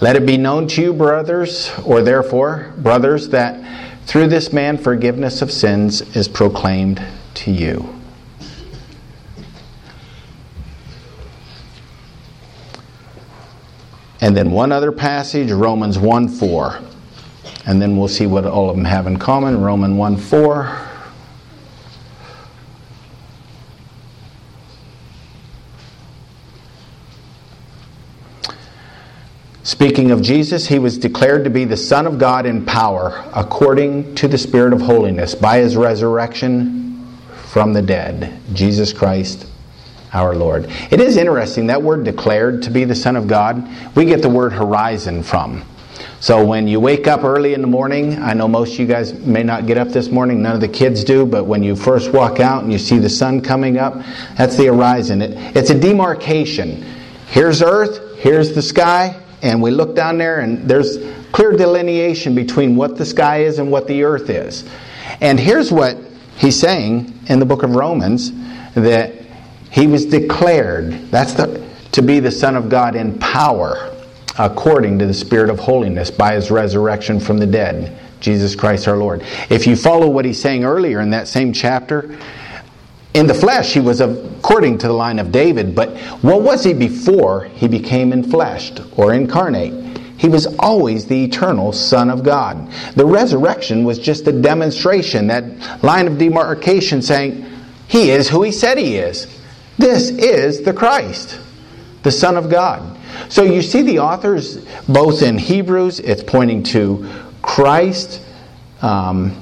Let it be known to you, brothers, or therefore, brothers, that through this man forgiveness of sins is proclaimed to you. And then one other passage, Romans one four. And then we'll see what all of them have in common. Romans one four. Speaking of Jesus, he was declared to be the Son of God in power, according to the Spirit of holiness, by his resurrection from the dead, Jesus Christ, our Lord. It is interesting, that word declared to be the Son of God, we get the word horizon from. So when you wake up early in the morning, I know most of you guys may not get up this morning, none of the kids do, but when you first walk out and you see the sun coming up, that's the horizon. It, it's a demarcation. Here's earth, here's the sky, and we look down there and there's clear delineation between what the sky is and what the earth is. And here's what he's saying in the book of Romans, that he was declared, that's the, to be the Son of God in power, according to the Spirit of holiness, by his resurrection from the dead, Jesus Christ our Lord. If you follow what he's saying earlier in that same chapter, in the flesh, he was according to the line of David, but what was he before he became enfleshed or incarnate? He was always the eternal Son of God. The resurrection was just a demonstration, that line of demarcation saying, he is who he said he is. This is the Christ, the Son of God. So you see the authors, both in Hebrews, it's pointing to Christ, um,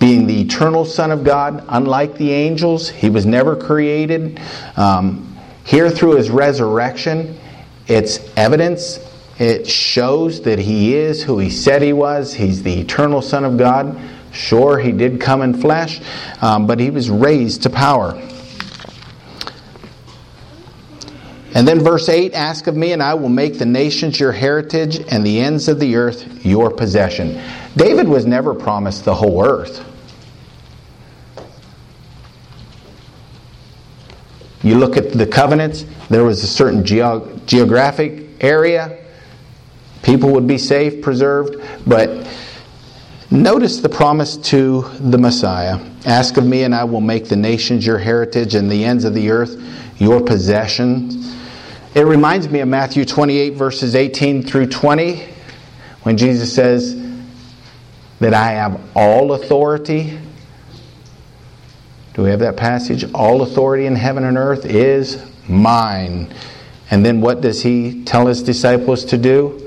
being the eternal Son of God, unlike the angels, he was never created. Um, here through his resurrection, it's evidence. It shows that he is who he said he was. He's the eternal Son of God. Sure, he did come in flesh, um, but he was raised to power. And then verse eight, ask of me, and I will make the nations your heritage and the ends of the earth your possession. David was never promised the whole earth. You look at the covenants, there was a certain geog- geographic area, people would be saved, preserved. But notice the promise to the Messiah. Ask of me and I will make the nations your heritage and the ends of the earth your possessions. It reminds me of Matthew twenty-eight verses eighteen through twenty when Jesus says that I have all authority. Do we have that passage? All authority in heaven and earth is mine. And then what does he tell his disciples to do?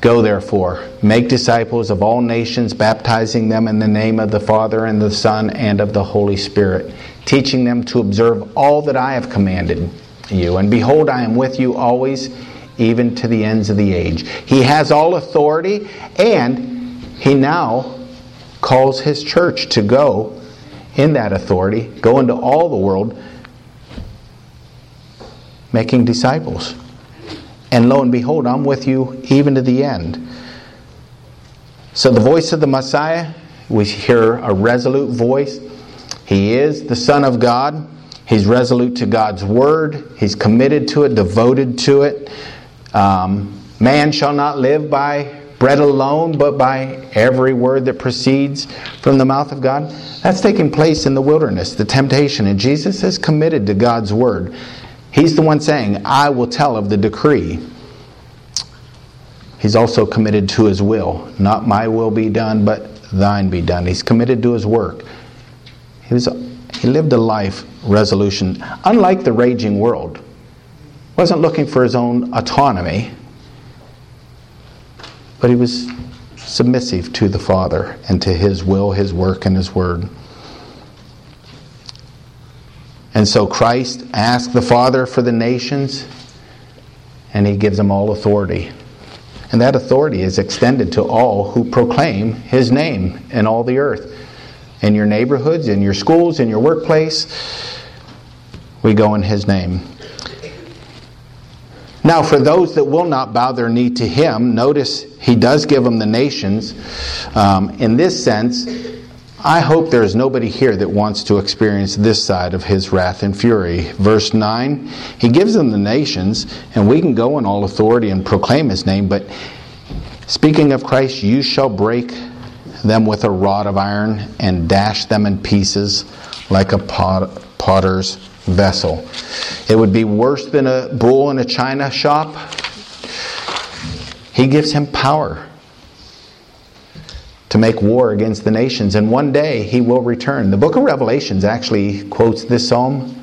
Go therefore, make disciples of all nations, baptizing them in the name of the Father and the Son and of the Holy Spirit, teaching them to observe all that I have commanded you. And behold, I am with you always, even to the ends of the age. He has all authority, and he now calls his church to go in that authority, go into all the world, making disciples. And lo and behold, I'm with you even to the end. So the voice of the Messiah, we hear a resolute voice. He is the Son of God. He's resolute to God's Word. He's committed to it, devoted to it. Um, Man shall not live by bread alone, but by every word that proceeds from the mouth of God. That's taking place in the wilderness, the temptation. And Jesus is committed to God's Word. He's the one saying, I will tell of the decree. He's also committed to his will. Not my will be done, but thine be done. He's committed to his work. He was, he lived a life resolution. Unlike the raging world, wasn't looking for his own autonomy, but he was submissive to the Father and to his will, his work, and his word. And so Christ asked the Father for the nations, and he gives them all authority. And that authority is extended to all who proclaim his name in all the earth. In your neighborhoods, in your schools, in your workplace, we go in his name. Now for those that will not bow their knee to him, notice he does give them the nations. Um, in this sense, I hope there is nobody here that wants to experience this side of his wrath and fury. Verse nine, he gives them the nations, and we can go in all authority and proclaim his name, but speaking of Christ, you shall break them with a rod of iron and dash them in pieces like a potter's vessel. It would be worse than a bull in a china shop. He gives him power to make war against the nations, and one day he will return. The book of Revelations actually quotes this psalm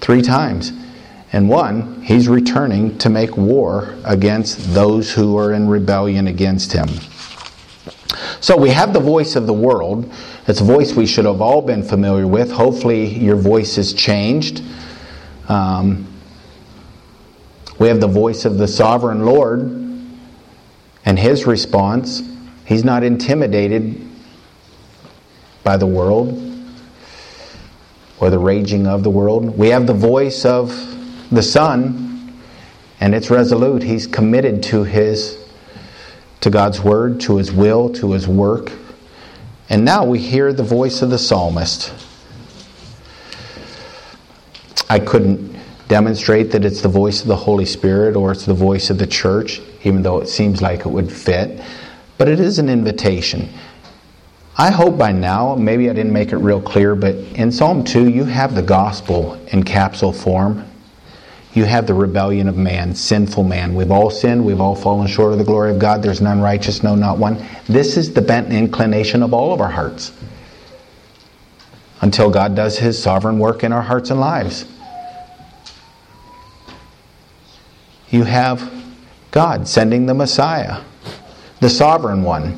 three times. And one, he's returning to make war against those who are in rebellion against him. So we have the voice of the world. It's a voice we should have all been familiar with. Hopefully your voice has changed. Um, we have the voice of the sovereign Lord and his response. He's not intimidated by the world or the raging of the world. We have the voice of the Son, and it's resolute. He's committed to his, to God's word, to his will, to his work. And now we hear the voice of the psalmist. I couldn't demonstrate that it's the voice of the Holy Spirit or it's the voice of the church, even though it seems like it would fit. But it is an invitation. I hope by now, maybe I didn't make it real clear, but in Psalm two, you have the gospel in capsule form. You have the rebellion of man, sinful man. We've all sinned. We've all fallen short of the glory of God. There's none righteous, no, not one. This is the bent inclination of all of our hearts until God does his sovereign work in our hearts and lives. You have God sending the Messiah, the sovereign one.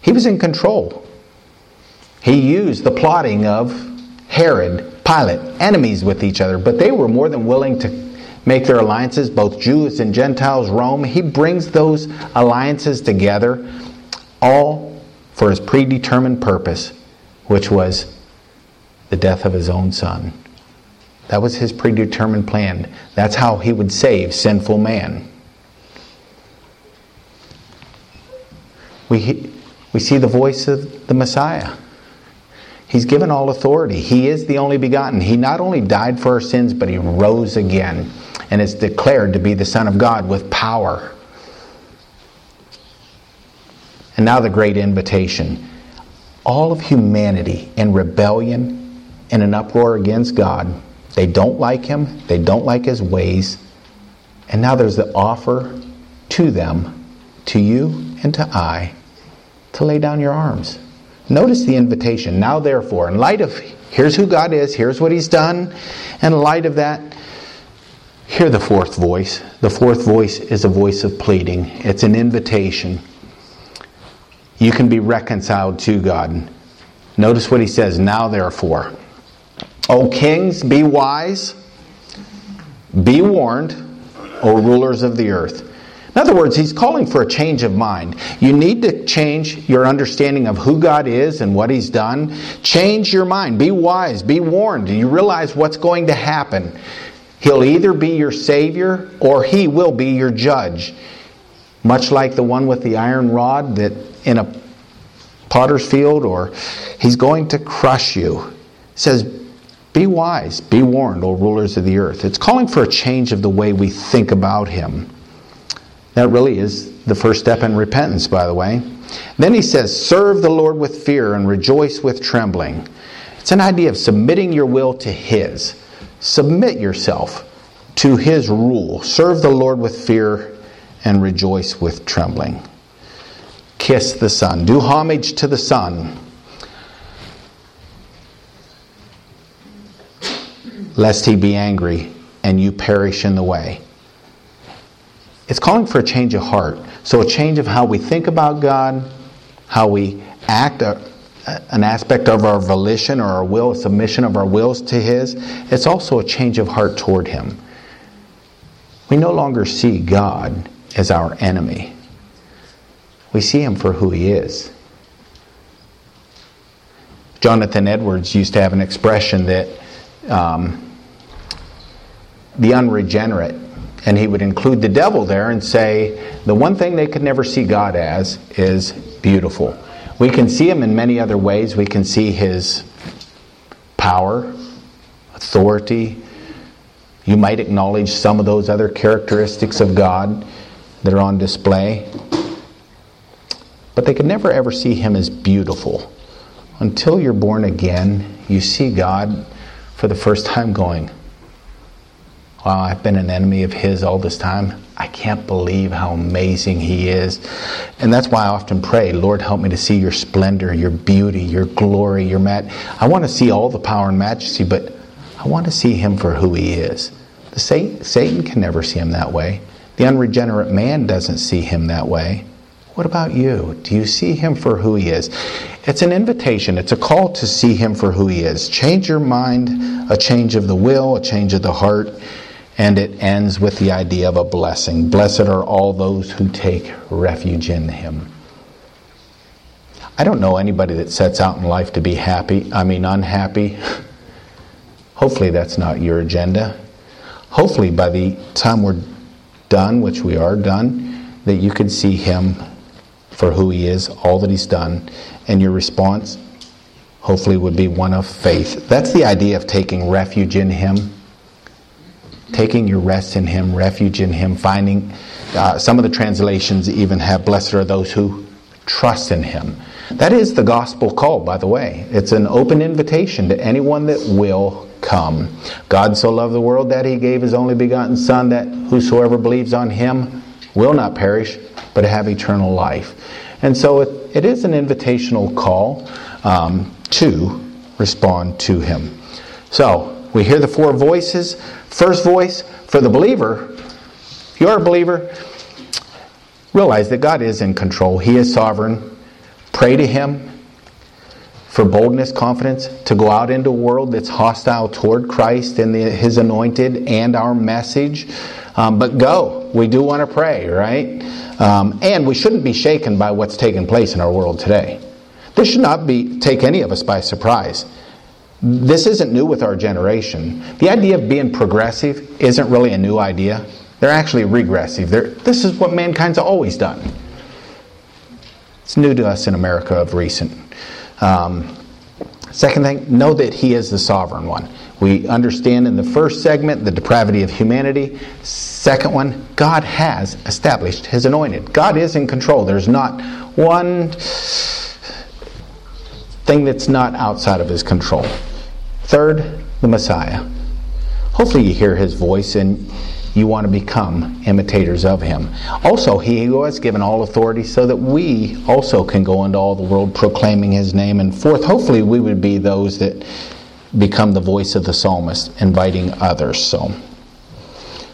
He was in control. He used the plotting of Herod, Pilate, enemies with each other, but they were more than willing to make their alliances, both Jews and Gentiles, Rome. He brings those alliances together, all for his predetermined purpose, which was the death of his own son. That was his predetermined plan. That's how he would save sinful man. We we see the voice of the Messiah. He's given all authority. He is the only begotten. He not only died for our sins, but he rose again. and is declared to be the Son of God with power. And now the great invitation. All of humanity in rebellion and an uproar against God. They don't like Him. They don't like His ways. And now there's the offer to them, to you and to I, to lay down your arms. Notice the invitation. Now therefore, in light of, here's who God is, here's what He's done, and in light of that, hear the fourth voice. The fourth voice is a voice of pleading. It's an invitation. You can be reconciled to God. Notice what He says, now therefore. O kings, be wise, be warned, O rulers of the earth. In other words, He's calling for a change of mind. You need to change your understanding of who God is and what He's done. Change your mind. Be wise. Be warned. You realize what's going to happen. He'll either be your Savior or He will be your judge. Much like the one with the iron rod that in a potter's field, or He's going to crush you. It says, be wise, be warned, O rulers of the earth. It's calling for a change of the way we think about Him. That really is the first step in repentance, by the way. Then He says, serve the Lord with fear and rejoice with trembling. It's an idea of submitting your will to His. Submit yourself to His rule. Serve the Lord with fear and rejoice with trembling. Kiss the Son. Do homage to the Son, lest He be angry and you perish in the way. It's calling for a change of heart. So a change of how we think about God, how we act, an aspect of our volition or our will, a submission of our wills to His. It's also a change of heart toward Him. We no longer see God as our enemy. We see Him for who He is. Jonathan Edwards used to have an expression that um, the unregenerate, and he would include the devil there and say, the one thing they could never see God as is beautiful. We can see Him in many other ways. We can see His power, authority. You might acknowledge some of those other characteristics of God that are on display. But they could never ever see Him as beautiful. Until you're born again, you see God for the first time going, wow, I've been an enemy of His all this time. I can't believe how amazing He is. And that's why I often pray, Lord, help me to see your splendor, your beauty, your glory, your mat. I want to see all the power and majesty, but I want to see Him for who He is. The Satan, Satan can never see Him that way. The unregenerate man doesn't see Him that way. What about you? Do you see Him for who He is? It's an invitation. It's a call to see Him for who He is. Change your mind, a change of the will, a change of the heart. And it ends with the idea of a blessing. Blessed are all those who take refuge in Him. I don't know anybody that sets out in life to be happy. I mean, unhappy. Hopefully that's not your agenda. Hopefully by the time we're done, which we are done, that you can see Him for who He is, all that He's done. And your response, hopefully, would be one of faith. That's the idea of taking refuge in Him. Taking your rest in Him, refuge in Him, finding, uh, some of the translations even have, blessed are those who trust in Him. That is the gospel call, by the way. It's an open invitation to anyone that will come. God so loved the world that He gave His only begotten Son, that whosoever believes on Him will not perish, but have eternal life. And so it, it is an invitational call um, to respond to Him. So, we hear the four voices. First voice, for the believer, if you are a believer, realize that God is in control. He is sovereign. Pray to Him for boldness, confidence, to go out into a world that's hostile toward Christ and the, His anointed and our message. Um, but go. We do want to pray, right? Um, and we shouldn't be shaken by what's taking place in our world today. This should not be take any of us by surprise. This isn't new with our generation. The idea of being progressive isn't really a new idea. They're actually regressive. They're, this is what mankind's always done. It's new to us in America of recent. Um, Second thing, know that He is the sovereign one. We understand in the first segment the depravity of humanity. Second one, God has established His anointed. God is in control. There's not one thing that's not outside of His control. Third, the Messiah. Hopefully you hear His voice and you want to become imitators of Him. Also, He was given all authority so that we also can go into all the world proclaiming His name. And fourth, hopefully we would be those that become the voice of the psalmist, inviting others. So,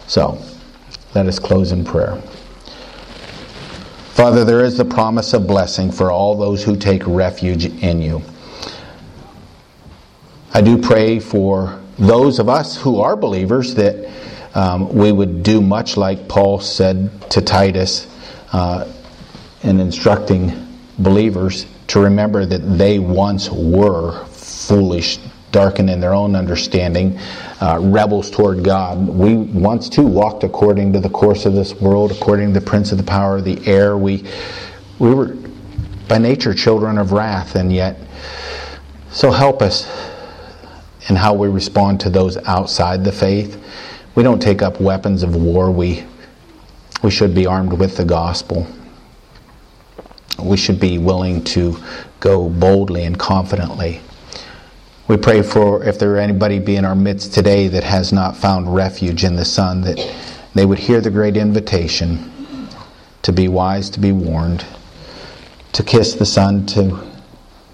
so let us close in prayer. Father, there is the promise of blessing for all those who take refuge in You. I do pray for those of us who are believers that Um, we would do much like Paul said to Titus uh, in instructing believers to remember that they once were foolish, darkened in their own understanding, uh, rebels toward God. We once too walked according to the course of this world, according to the prince of the power of the air. We, we were by nature children of wrath, and yet, so help us in how we respond to those outside the faith. We don't take up weapons of war. We we should be armed with the gospel. We should be willing to go boldly and confidently. We pray for, if there are anybody be in our midst today that has not found refuge in the Son, that they would hear the great invitation to be wise, to be warned, to kiss the Son, to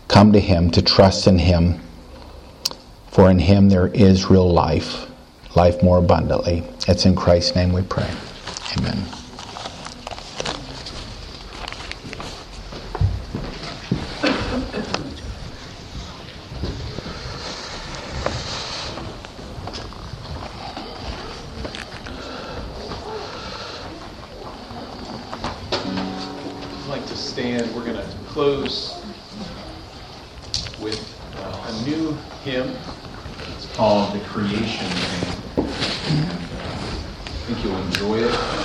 come to Him, to trust in Him. For in Him there is real life. Life more abundantly. It's in Christ's name we pray. Amen. I'd like to stand. We're going to close with uh, a new hymn. It's called The Creation Hymn. I think you'll enjoy it.